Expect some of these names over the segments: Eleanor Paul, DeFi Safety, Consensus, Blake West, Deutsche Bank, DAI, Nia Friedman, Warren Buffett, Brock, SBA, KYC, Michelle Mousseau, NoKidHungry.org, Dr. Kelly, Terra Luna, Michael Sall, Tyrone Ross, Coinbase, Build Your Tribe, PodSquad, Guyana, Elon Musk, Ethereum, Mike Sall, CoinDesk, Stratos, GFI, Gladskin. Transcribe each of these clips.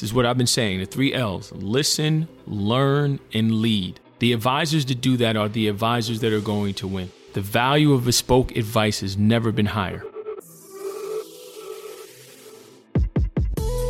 This is what I've been saying, the three L's: listen, learn, and lead. The advisors that do that are the advisors that are going to win. The value of bespoke advice has never been higher.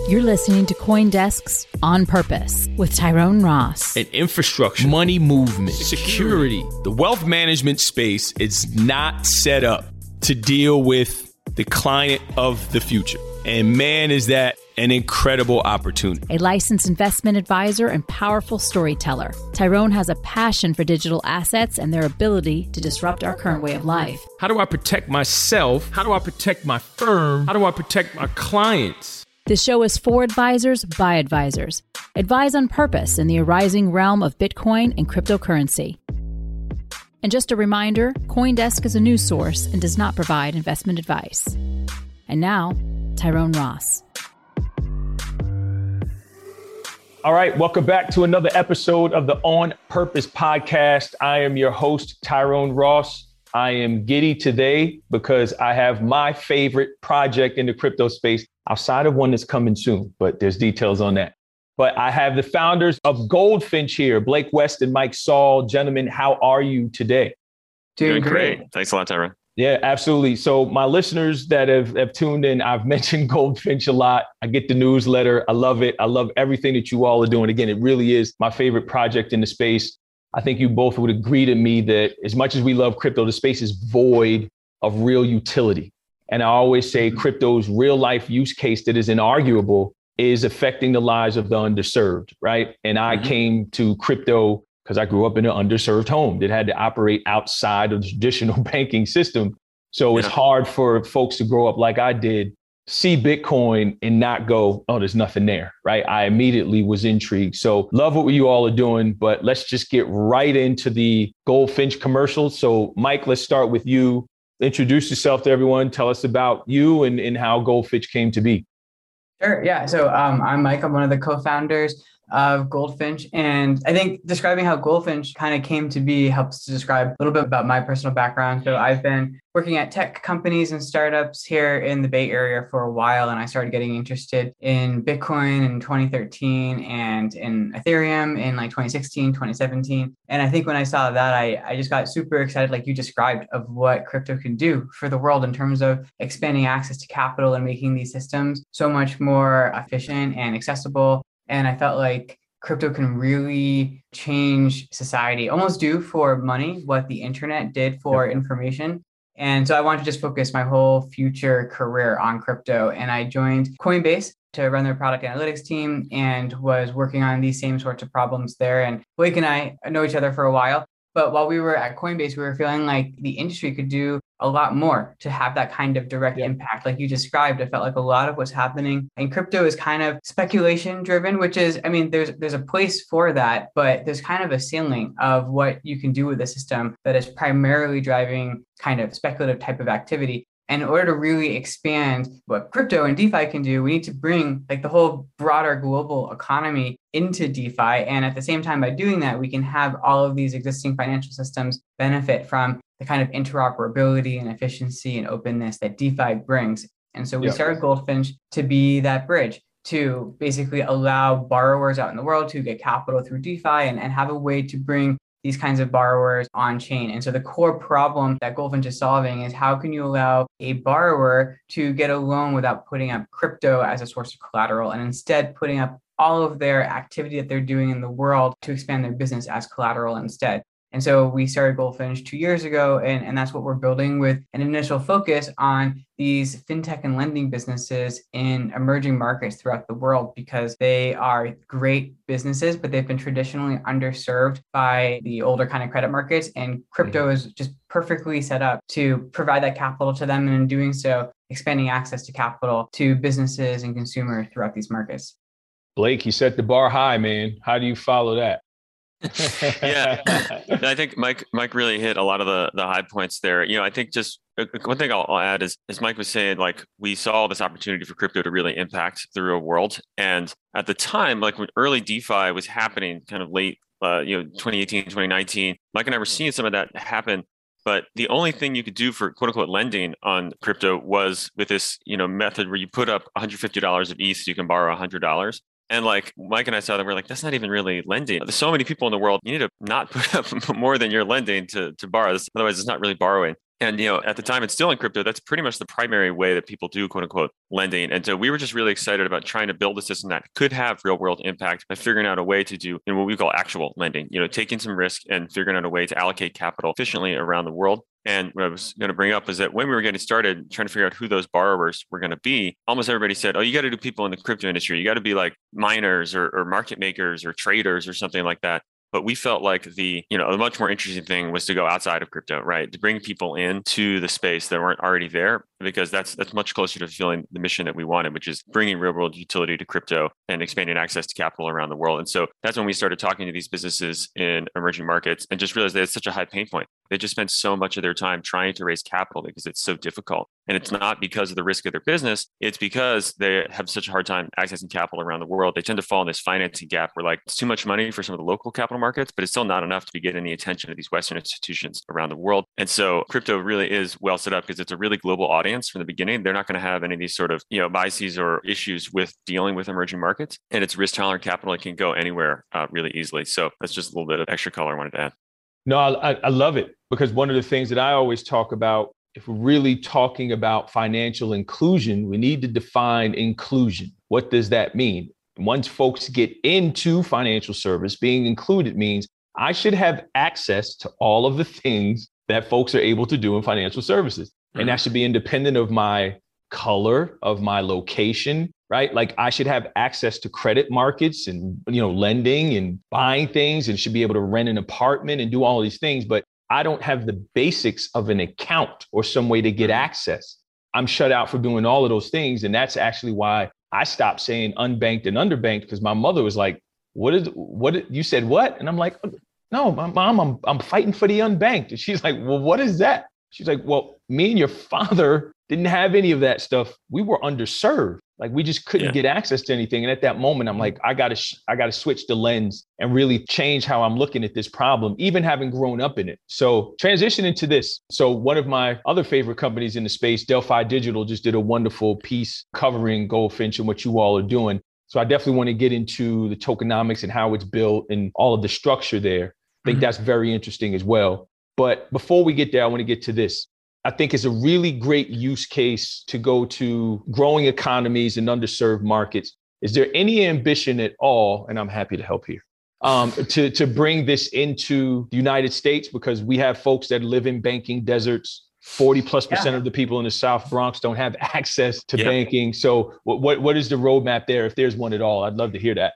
You're listening to CoinDesk's On Purpose with Tyrone Ross. And infrastructure, money movement, security. The wealth management space is not set up to deal with the client of the future. And man, is that an incredible opportunity. A licensed investment advisor and powerful storyteller, Tyrone has a passion for digital assets and their ability to disrupt our current way of life. How do I protect myself? How do I protect my firm? How do I protect my clients? The show is for advisors by advisors. Advise on purpose in the arising realm of Bitcoin and cryptocurrency. And just a reminder, CoinDesk is a news source and does not provide investment advice. And now, Tyrone Ross. All right, welcome back to another episode of the On Purpose podcast. I am your host, Tyrone Ross. I am giddy today because I have my favorite project in the crypto space, outside of one that's coming soon, but there's details on that. But I have the founders of Goldfinch here, Blake West and Mike Sall. Gentlemen, how are you today? Doing great. Thanks a lot, Tyrone. Yeah, absolutely. So my listeners that have tuned in, I've mentioned Goldfinch a lot. I get the newsletter. I love it. I love everything that you all are doing. Again, it really is my favorite project in the space. I think you both would agree to me that as much as we love crypto, the space is void of real utility. And I always say crypto's real life use case that is inarguable is affecting the lives of the underserved, right? And I came to crypto because I grew up in an underserved home that had to operate outside of the traditional banking system. So it's hard for folks to grow up like I did, see Bitcoin and not go, oh, there's nothing there, right? I immediately was intrigued. So love what you all are doing, but let's just get right into the Goldfinch commercial. So Mike, let's start with you. Introduce yourself to everyone. Tell us about you and how Goldfinch came to be. Sure. Yeah. So I'm Mike. I'm one of the co-founders of Goldfinch. And I think describing how Goldfinch kind of came to be helps to describe a little bit about my personal background. So I've been working at tech companies and startups here in the Bay Area for a while. And I started getting interested in Bitcoin in 2013 and in Ethereum in like 2016, 2017. And I think when I saw that, I just got super excited, like you described, of what crypto can do for the world in terms of expanding access to capital and making these systems so much more efficient and accessible. And I felt like crypto can really change society, almost do for money what the internet did for information. And so I wanted to just focus my whole future career on crypto. And I joined Coinbase to run their product analytics team and was working on these same sorts of problems there. And Blake and I know each other for a while, but while we were at Coinbase, we were feeling like the industry could do a lot more to have that kind of direct impact. Like you described, I felt like a lot of what's happening in crypto is kind of speculation driven, which is, I mean, there's a place for that, but there's kind of a ceiling of what you can do with a system that is primarily driving kind of speculative type of activity. And in order to really expand what crypto and DeFi can do, we need to bring like the whole broader global economy into DeFi. And at the same time, by doing that, we can have all of these existing financial systems benefit from the kind of interoperability and efficiency and openness that DeFi brings. And so we started Goldfinch to be that bridge, to basically allow borrowers out in the world to get capital through DeFi and have a way to bring these kinds of borrowers on chain. And so the core problem that Goldfinch is solving is how can you allow a borrower to get a loan without putting up crypto as a source of collateral and instead putting up all of their activity that they're doing in the world to expand their business as collateral instead. And so we started Goldfinch 2 years ago, and that's what we're building with an initial focus on these fintech and lending businesses in emerging markets throughout the world, because they are great businesses, but they've been traditionally underserved by the older kind of credit markets. And crypto is just perfectly set up to provide that capital to them. And in doing so, expanding access to capital to businesses and consumers throughout these markets. Blake, you set the bar high, man. How do you follow that? I think Mike really hit a lot of the high points there. You know, I think just one thing I'll add is, as Mike was saying, like we saw this opportunity for crypto to really impact the real world. And at the time, like when early DeFi was happening kind of late, 2018, 2019, Mike and I were seeing some of that happen. But the only thing you could do for quote unquote lending on crypto was with this, method where you put up $150 of ETH, so you can borrow $100. And like Mike and I saw that, we're like, that's not even really lending. There's so many people in the world, you need to not put up more than you're lending to borrow this. Otherwise, it's not really borrowing. And, at the time, it's still in crypto. That's pretty much the primary way that people do, quote unquote, lending. And so we were just really excited about trying to build a system that could have real world impact by figuring out a way to do what we call actual lending, taking some risk and figuring out a way to allocate capital efficiently around the world. And what I was going to bring up is that when we were getting started, trying to figure out who those borrowers were going to be, almost everybody said, oh, you got to do people in the crypto industry. You got to be like miners or market makers or traders or something like that. But we felt like the much more interesting thing was to go outside of crypto, right? To bring people into the space that weren't already there, because that's much closer to fulfilling the mission that we wanted, which is bringing real world utility to crypto and expanding access to capital around the world. And so that's when we started talking to these businesses in emerging markets and just realized they had such a high pain point. They just spend so much of their time trying to raise capital because it's so difficult. And it's not because of the risk of their business. It's because they have such a hard time accessing capital around the world. They tend to fall in this financing gap where it's too much money for some of the local capital markets, but it's still not enough to get any attention of these Western institutions around the world. And so crypto really is well set up because it's a really global audience from the beginning. They're not going to have any of these sort of, biases or issues with dealing with emerging markets, and it's risk tolerant capital. It can go anywhere really easily. So that's just a little bit of extra color I wanted to add. No, I love it, because one of the things that I always talk about, if we're really talking about financial inclusion, we need to define inclusion. What does that mean? Once folks get into financial service, being included means I should have access to all of the things that folks are able to do in financial services. Mm-hmm. And that should be independent of my color, of my location, right? I should have access to credit markets and, lending and buying things, and should be able to rent an apartment and do all these things. But I don't have the basics of an account or some way to get access. I'm shut out for doing all of those things. And that's actually why I stopped saying unbanked and underbanked, because my mother was like, what you said what? And I'm like, no, mom, I'm fighting for the unbanked. And she's like, well, what is that? She's like, well, me and your father didn't have any of that stuff. We were underserved. We just couldn't get access to anything. And at that moment, I'm like, I got to switch the lens and really change how I'm looking at this problem, even having grown up in it. So transitioning to this. So one of my other favorite companies in the space, DeFi Digital, just did a wonderful piece covering Goldfinch and what you all are doing. So I definitely want to get into the tokenomics and how it's built and all of the structure there. I think that's very interesting as well. But before we get there, I want to get to this. I think it's a really great use case to go to growing economies and underserved markets. Is there any ambition at all? And I'm happy to help here to bring this into the United States, because we have folks that live in banking deserts. 40+% of the people in the South Bronx don't have access to banking. So what is the roadmap there? If there's one at all, I'd love to hear that.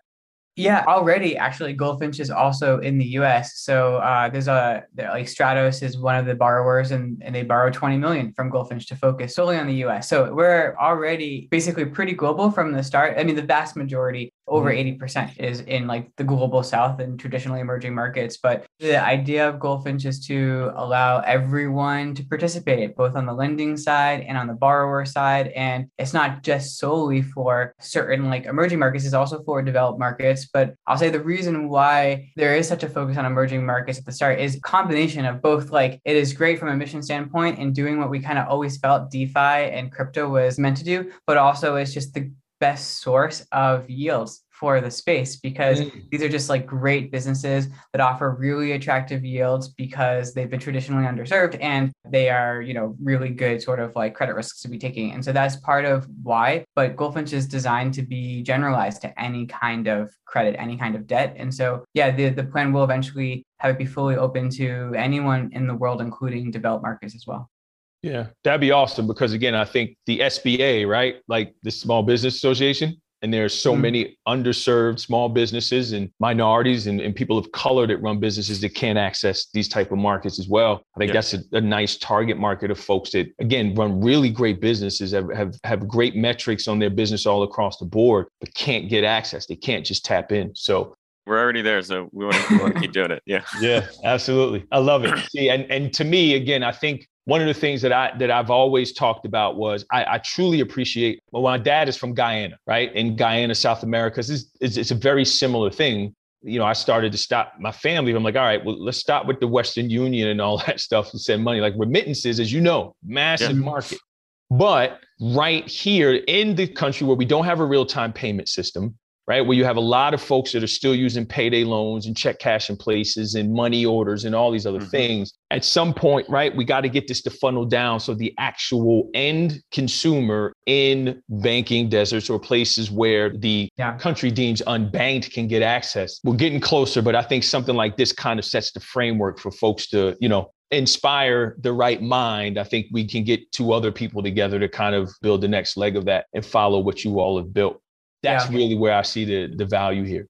Yeah, already actually, Goldfinch is also in the U.S. So Stratos is one of the borrowers, and they borrowed $20 million from Goldfinch to focus solely on the U.S. So we're already basically pretty global from the start. I mean, the vast majority, over 80%, is in the global South and traditionally emerging markets. But the idea of Goldfinch is to allow everyone to participate, both on the lending side and on the borrower side. And it's not just solely for certain emerging markets, it's also for developed markets. But I'll say the reason why there is such a focus on emerging markets at the start is a combination of both. It is great from a mission standpoint and doing what we kind of always felt DeFi and crypto was meant to do, but also it's just the best source of yields for the space, because these are just great businesses that offer really attractive yields because they've been traditionally underserved, and they are, really good sort of credit risks to be taking. And so that's part of why, but Goldfinch is designed to be generalized to any kind of credit, any kind of debt. And so, the plan will eventually have it be fully open to anyone in the world, including developed markets as well. Yeah, that'd be awesome. Because again, I think the SBA, right? The Small Business Association, and there are so many underserved small businesses and minorities and people of color that run businesses that can't access these type of markets as well. I think that's a nice target market of folks that, again, run really great businesses, have great metrics on their business all across the board, but can't get access. They can't just tap in. So we're already there. So we want to keep doing it. Yeah. Yeah, absolutely. I love it. See, and to me, again, I think one of the things that I've always talked about was I truly appreciate. Well, my dad is from Guyana, right? In Guyana, South America, it's a very similar thing. I started to stop my family. I'm like, all right, well, let's stop with the Western Union and all that stuff and send money. Remittances, as you know, massive market. But right here in the country where we don't have a real-time payment system, right? Where you have a lot of folks that are still using payday loans and check cash in places and money orders and all these other things. At some point, right, we got to get this to funnel down so the actual end consumer in banking deserts or places where the country deems unbanked can get access. We're getting closer, but I think something like this kind of sets the framework for folks to, you know, inspire the right mind. I think we can get two other people together to kind of build the next leg of that and follow what you all have built. That's really where I see the value here.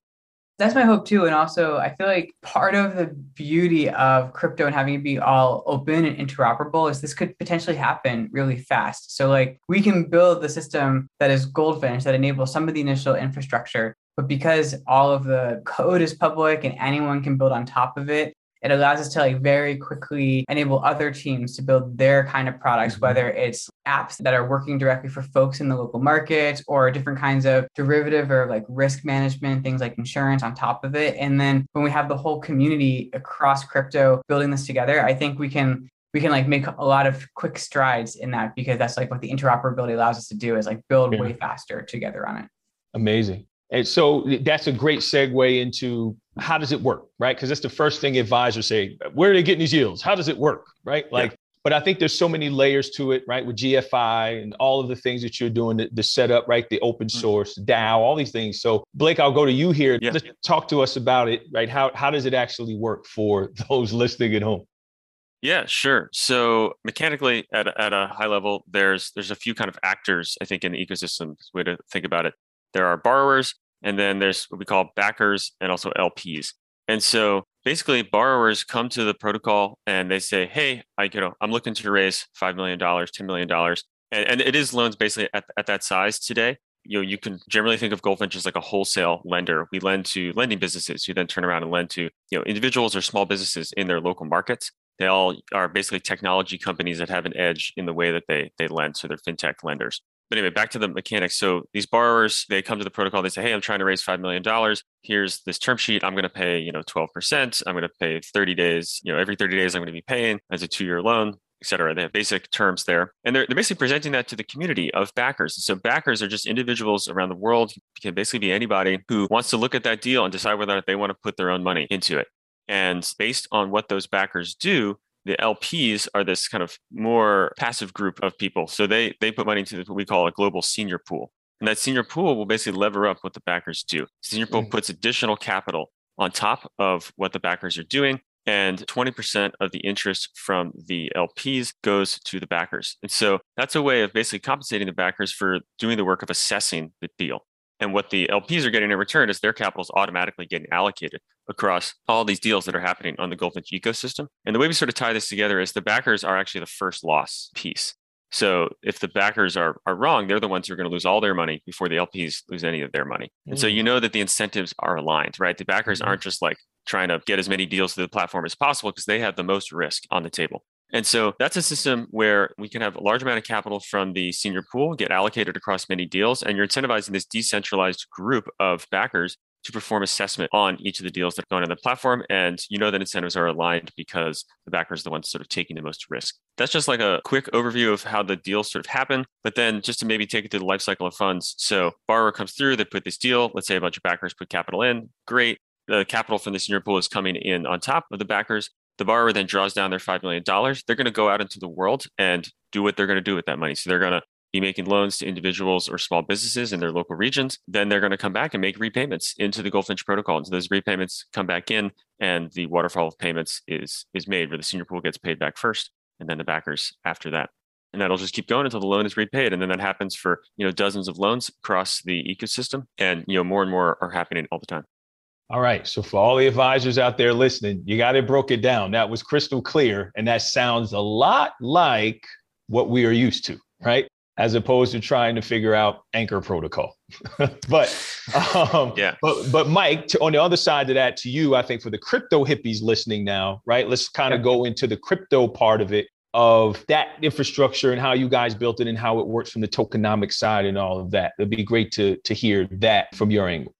That's my hope too. And also I feel like part of the beauty of crypto and having it be all open and interoperable is this could potentially happen really fast. So like we can build the system that is Goldfinch that enables some of the initial infrastructure, but because all of the code is public and anyone can build on top of it, it allows us to like very quickly enable other teams to build their kind of products, whether it's apps that are working directly for folks in the local market or different kinds of derivative or like risk management, things like insurance on top of it. And then when we have the whole community across crypto building this together, I think we can like make a lot of quick strides in that, because that's like what the interoperability allows us to do is like build way faster together on it. Amazing. And so that's a great segue into how does it work, right? Because that's the first thing advisors say, where are they getting these yields? How does it work, right? Like, but I think there's so many layers to it, right? With GFI and all of the things that you're doing, the setup, right? The open source, DAO, all these things. So Blake, I'll go to you here. Just talk to us about it, right? How does it actually work for those listening at home? Yeah, sure. So mechanically at a high level, there's a few kind of actors, I think, in the ecosystem, is the way to think about it. There are borrowers, and then there's what we call backers and also LPs. And so basically borrowers come to the protocol and they say, hey, I'm looking to raise $5 million, $10 million. And it is loans basically at that size today. You know, you can generally think of Goldfinch as like a wholesale lender. We lend to lending businesses who then turn around and lend to, you know, individuals or small businesses in their local markets. They all are basically technology companies that have an edge in the way that they lend. So they're fintech lenders. But anyway, back to the mechanics. So these borrowers, they come to the protocol. They say, hey, I'm trying to raise $5 million. Here's this term sheet. I'm going to pay, 12%. I'm going to pay 30 days. Every 30 days I'm going to be paying as a 2-year loan, et cetera. They have basic terms there. And they're basically presenting that to the community of backers. And so backers are just individuals around the world. It can basically be anybody who wants to look at that deal and decide whether or not they want to put their own money into it. And based on what those backers do, the LPs are this kind of more passive group of people. So they put money into what we call a global senior pool. And that senior pool will basically lever up what the backers do. Senior pool puts additional capital on top of what the backers are doing. And 20% of the interest from the LPs goes to the backers. And so that's a way of basically compensating the backers for doing the work of assessing the deal. And what the LPs are getting in return is their capital is automatically getting allocated across all these deals that are happening on the Goldfinch ecosystem. And the way we sort of tie this together is the backers are actually the first loss piece. So if the backers are wrong, they're the ones who are going to lose all their money before the LPs lose any of their money. And so you know that the incentives are aligned, right? The backers aren't just like trying to get as many deals to the platform as possible because they have the most risk on the table. And so that's a system where we can have a large amount of capital from the senior pool get allocated across many deals, and you're incentivizing this decentralized group of backers to perform assessment on each of the deals that are going on the platform. And you know that incentives are aligned because the backers are the ones sort of taking the most risk. That's just like a quick overview of how the deals sort of happen, but then just to maybe take it to the life cycle of funds. So borrower comes through, they put this deal, let's say a bunch of backers put capital in, great. The capital from the senior pool is coming in on top of the backers. The borrower then draws down their $5 million. They're going to go out into the world and do what they're going to do with that money. So they're going to be making loans to individuals or small businesses in their local regions. Then they're going to come back and make repayments into the Goldfinch protocol. And so those repayments come back in and the waterfall of payments is made where the senior pool gets paid back first and then the backers after that. And that'll just keep going until the loan is repaid. And then that happens for, dozens of loans across the ecosystem. And, more and more are happening all the time. All right. So for all the advisors out there listening, you got it broken down. That was crystal clear. And that sounds a lot like what we are used to, right? As opposed to trying to figure out anchor protocol. But Mike, on the other side of that, to you, I think for the crypto hippies listening now, right? Let's kind of go into the crypto part of it, of that infrastructure and how you guys built it and how it works from the tokenomic side and all of that. It'd be great to hear that from your angle.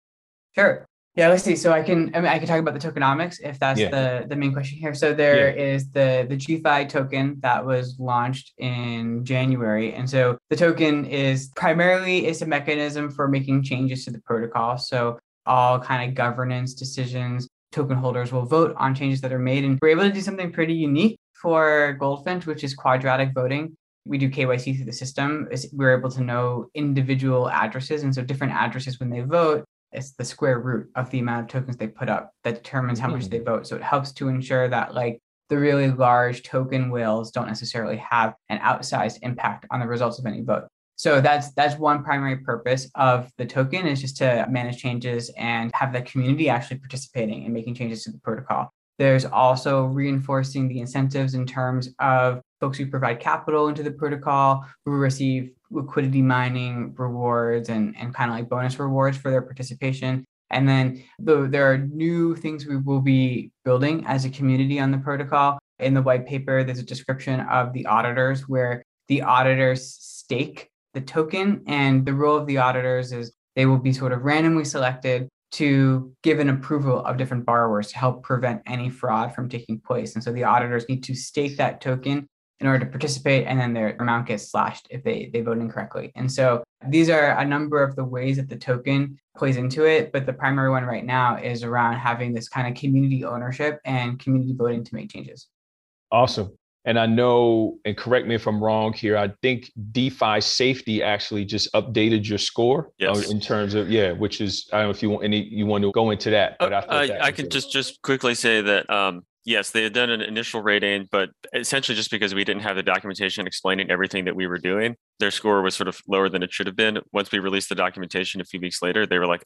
Sure. Yeah, let's see. So I can talk about the tokenomics if that's the main question here. So there is the GFI token that was launched in January. And so the token is primarily a mechanism for making changes to the protocol. So all kind of governance decisions, token holders will vote on changes that are made. And we're able to do something pretty unique for Goldfinch, which is quadratic voting. We do KYC through the system. We're able to know individual addresses. And so different addresses, when they vote, it's the square root of the amount of tokens they put up that determines how much they vote. So it helps to ensure that like the really large token whales don't necessarily have an outsized impact on the results of any vote. So that's one primary purpose of the token, is just to manage changes and have the community actually participating and making changes to the protocol. There's also reinforcing the incentives in terms of folks who provide capital into the protocol who receive liquidity mining rewards and kind of like bonus rewards for their participation. And then there are new things we will be building as a community on the protocol. In the white paper, there's a description of the auditors, where the auditors stake the token. And the role of the auditors is they will be sort of randomly selected to give an approval of different borrowers to help prevent any fraud from taking place. And so the auditors need to stake that token in order to participate, and then their amount gets slashed if they vote incorrectly. And so these are a number of the ways that the token plays into it, but the primary one right now is around having this kind of community ownership and community voting to make changes. Awesome. And I know, and correct me if I'm wrong here, I think DeFi Safety actually just updated your score in terms of, which is, I don't know if you want to go into that. But I could just quickly say that, yes, they had done an initial rating, but essentially just because we didn't have the documentation explaining everything that we were doing, their score was sort of lower than it should have been. Once we released the documentation a few weeks later, they were like,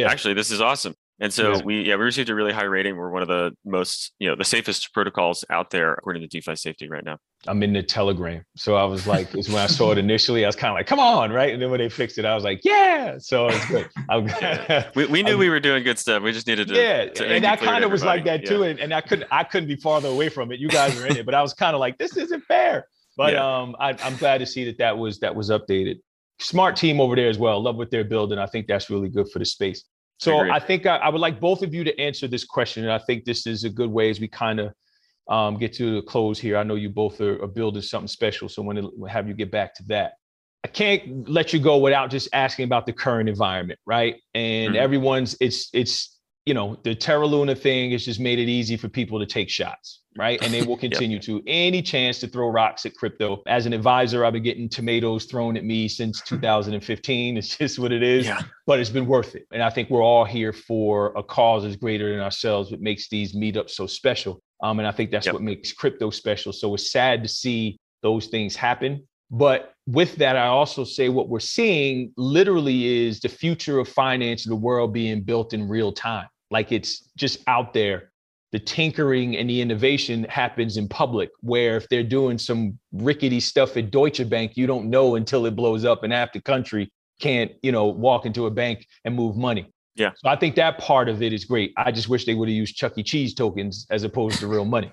actually, this is awesome. And so we received a really high rating. We're one of the most, the safest protocols out there, according to DeFi Safety right now. I'm in the Telegram. So I was like, it's when I saw it initially, I was kind of like, come on, right? And then when they fixed it, I was like, yeah. So it's good. We knew we were doing good stuff. We just needed to. Yeah. And I kind of was like that too. And I couldn't be farther away from it. You guys were in it, but I was kind of like, this isn't fair. But I'm glad to see that was updated. Smart team over there as well. Love what they're building. I think that's really good for the space. So agreed. I think I would like both of you to answer this question. And I think this is a good way as we kind of get to the close here. I know you both are building something special, so I want to have you get back to that. I can't let you go without just asking about the current environment, right? And everyone's, it's the Terra Luna thing has just made it easy for people to take shots, right? And they will continue to. Any chance to throw rocks at crypto. As an advisor, I've been getting tomatoes thrown at me since 2015. It's just what it is, but it's been worth it. And I think we're all here for a cause that's greater than ourselves, what makes these meetups so special. And I think that's what makes crypto special. So it's sad to see those things happen. But with that, I also say what we're seeing literally is the future of finance of the world being built in real time. Like it's just out there. The tinkering and the innovation happens in public, where if they're doing some rickety stuff at Deutsche Bank, you don't know until it blows up and half the country can't, walk into a bank and move money. Yeah. So I think that part of it is great. I just wish they would have used Chuck E. Cheese tokens as opposed to real money.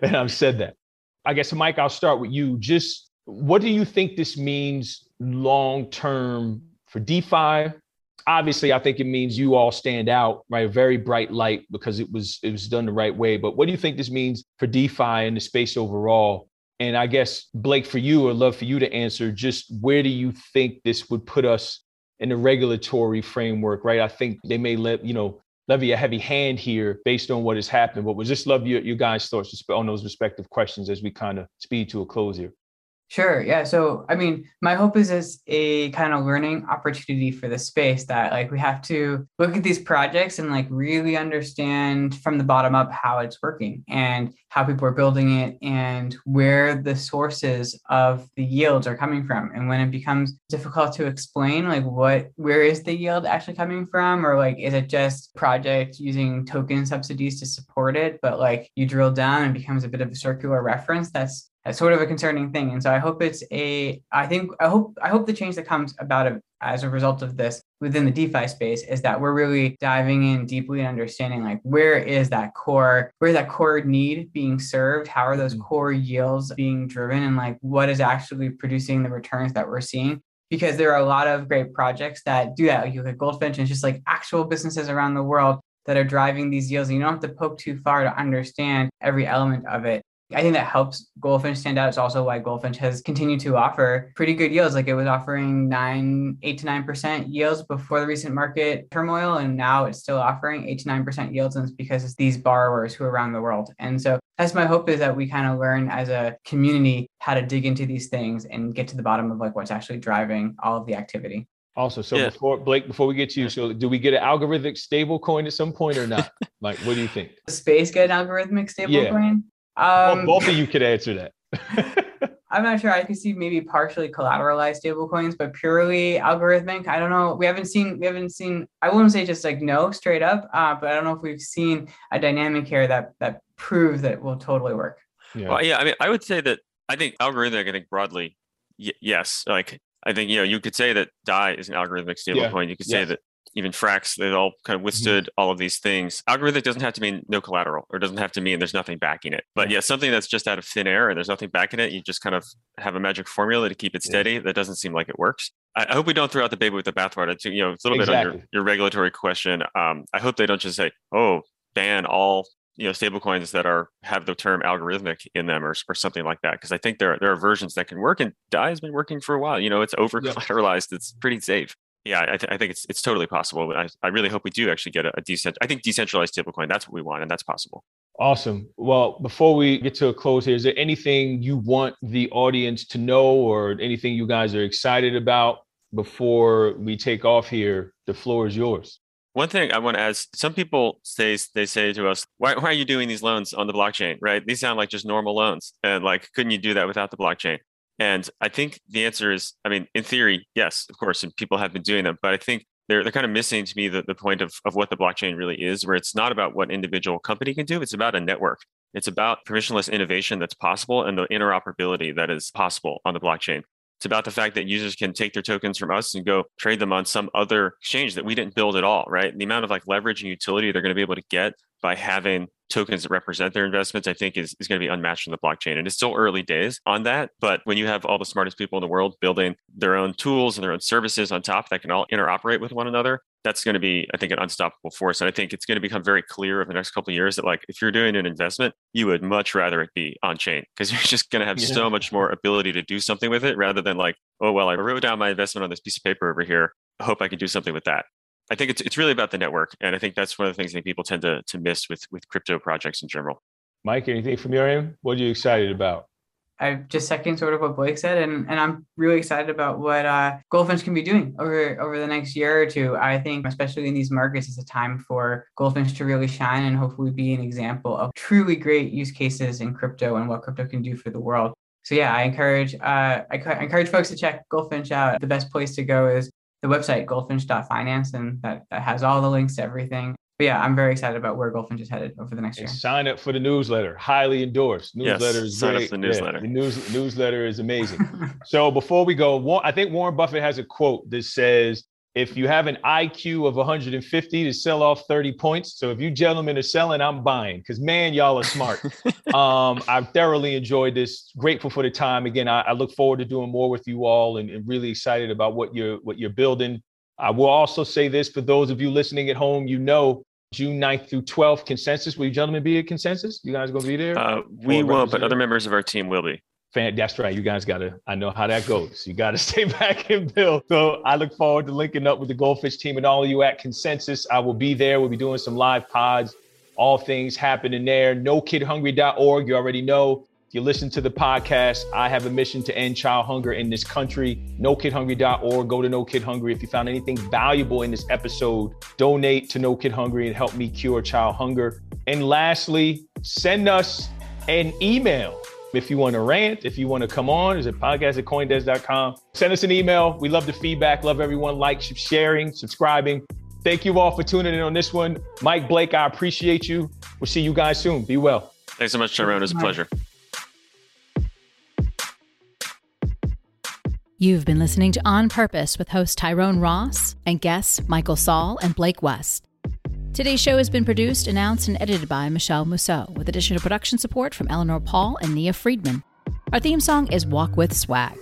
And I've said that. I guess, Mike, I'll start with you. Just what do you think this means long term for DeFi? Obviously, I think it means you all stand out, right? A very bright light because it was done the right way. But what do you think this means for DeFi and the space overall? And I guess, Blake, for you, I'd love for you to answer just where do you think this would put us in the regulatory framework, right? I think they may levy a heavy hand here based on what has happened. But we'll just love your guys' thoughts on those respective questions as we kind of speed to a close here. Sure. Yeah. So, I mean, my hope is it's a kind of learning opportunity for the space that like we have to look at these projects and like really understand from the bottom up how it's working and how people are building it and where the sources of the yields are coming from. And when it becomes difficult to explain, like where is the yield actually coming from? Or like, is it just project using token subsidies to support it? But like you drill down and it becomes a bit of a circular reference. That's sort of a concerning thing. And so I hope I hope the change that comes about as a result of this within the DeFi space is that we're really diving in deeply and understanding like where is that core need being served? How are those core yields being driven? And like what is actually producing the returns that we're seeing? because there are a lot of great projects that do that. You look at Goldfinch, and it's just like actual businesses around the world that are driving these deals. And you don't have to poke too far to understand every element of it. I think that helps Goldfinch stand out. It's also why Goldfinch has continued to offer pretty good yields. Like it was offering 8 to 9% yields before the recent market turmoil. And now it's still offering 8 to 9% yields. And it's because it's these borrowers who are around the world. And so that's my hope, is that we kind of learn as a community how to dig into these things and get to the bottom of like what's actually driving all of the activity. Also, so yeah. Blake, before we get to you, so do we get an algorithmic stable coin at some point or not? Like, what do you think? Does Space get an algorithmic stable coin? Well, both of you could answer that. I'm not sure. I could see maybe partially collateralized stablecoins, but purely algorithmic, I don't know. We haven't seen, I wouldn't say just like no straight up, but I don't know if we've seen a dynamic here that proves that it will totally work. Yeah. Well, yeah, I mean, I would say that I think algorithmic, I think broadly, yes. Like, I think, you know, you could say that DAI is an algorithmic stablecoin. Yeah. You could say that even Frax, they all kind of withstood all of these things. Algorithmic doesn't have to mean no collateral, or doesn't have to mean there's nothing backing it. But yeah, something that's just out of thin air and there's nothing backing it, you just kind of have a magic formula to keep it steady. Yeah. That doesn't seem like it works. I hope we don't throw out the baby with the bathwater. You know, it's a little bit on your regulatory question. I hope they don't just say, oh, ban all, you know, stablecoins that have the term algorithmic in them, or something like that. Because I think there are versions that can work, and DAI has been working for a while. You know, it's over collateralized. It's pretty safe. Yeah, I think it's totally possible. I really hope we do actually get a decentralized stablecoin. That's what we want, and that's possible. Awesome. Well, before we get to a close here, is there anything you want the audience to know, or anything you guys are excited about before we take off here? The floor is yours. One thing I want to ask, some people say to us, why are you doing these loans on the blockchain, right? These sound like just normal loans. And like, couldn't you do that without the blockchain? And I think the answer is, I mean, in theory, yes, of course, and people have been doing them, but I think they're kind of missing to me the point of what the blockchain really is, where it's not about what individual company can do. It's about a network. It's about permissionless innovation that's possible, and the interoperability that is possible on the blockchain. It's about the fact that users can take their tokens from us and go trade them on some other exchange that we didn't build at all, right? And the amount of like leverage and utility they're going to be able to get by having tokens that represent their investments, I think is going to be unmatched in the blockchain. And it's still early days on that. But when you have all the smartest people in the world building their own tools and their own services on top that can all interoperate with one another, that's going to be, I think, an unstoppable force. And I think it's going to become very clear over the next couple of years that like, if you're doing an investment, you would much rather it be on chain, because you're just going to have so much more ability to do something with it, rather than like, oh, well, I wrote down my investment on this piece of paper over here. I hope I can do something with that. I think it's really about the network. And I think that's one of the things that people tend to miss with crypto projects in general. Mike, anything from your end? What are you excited about? I just second sort of what Blake said, and I'm really excited about what Goldfinch can be doing over the next year or two. I think, especially in these markets, it's a time for Goldfinch to really shine and hopefully be an example of truly great use cases in crypto and what crypto can do for the world. So yeah, I encourage folks to check Goldfinch out. The best place to go is the website, goldfinch.finance, and that has all the links to everything. But yeah, I'm very excited about where Goldfinch is headed over the next year. Sign up for the newsletter. Highly endorsed. Newsletter is great. Sign up for the newsletter. The newsletter is amazing. So before we go, I think Warren Buffett has a quote that says, if you have an IQ of 150 to sell off 30 points. So if you gentlemen are selling, I'm buying, because man, y'all are smart. I've thoroughly enjoyed this. Grateful for the time. Again, I look forward to doing more with you all, and really excited about what you're building. I will also say this for those of you listening at home, you know, June 9th through 12th, Consensus. Will you gentlemen be at Consensus? You guys going to be there? We will, but other members of our team will be. That's right. You guys I know how that goes. You got to stay back and build. So I look forward to linking up with the Goldfinch team and all of you at Consensus. I will be there. We'll be doing some live pods, all things happening there. NoKidHungry.org. You already know. If you listen to the podcast, I have a mission to end child hunger in this country. NoKidHungry.org. Go to NoKidHungry. If you found anything valuable in this episode, donate to NoKidHungry and help me cure child hunger. And lastly, send us an email. If you want to rant, if you want to come on, is it podcast@coindesk.com? Send us an email. We love the feedback. Love everyone. Like, sharing, subscribing. Thank you all for tuning in on this one. Mike, Blake, I appreciate you. We'll see you guys soon. Be well. Thanks so much, Tyrone. It was a pleasure. You've been listening to On Purpose with host Tyrone Ross and guests Michael Sall and Blake West. Today's show has been produced, announced, and edited by Michelle Mousseau, with additional production support from Eleanor Paul and Nia Friedman. Our theme song is Walk With Swag.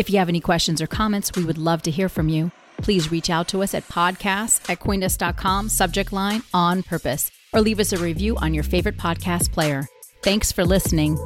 If you have any questions or comments, we would love to hear from you. Please reach out to us at podcasts@coindesk.com, subject line On Purpose, or leave us a review on your favorite podcast player. Thanks for listening.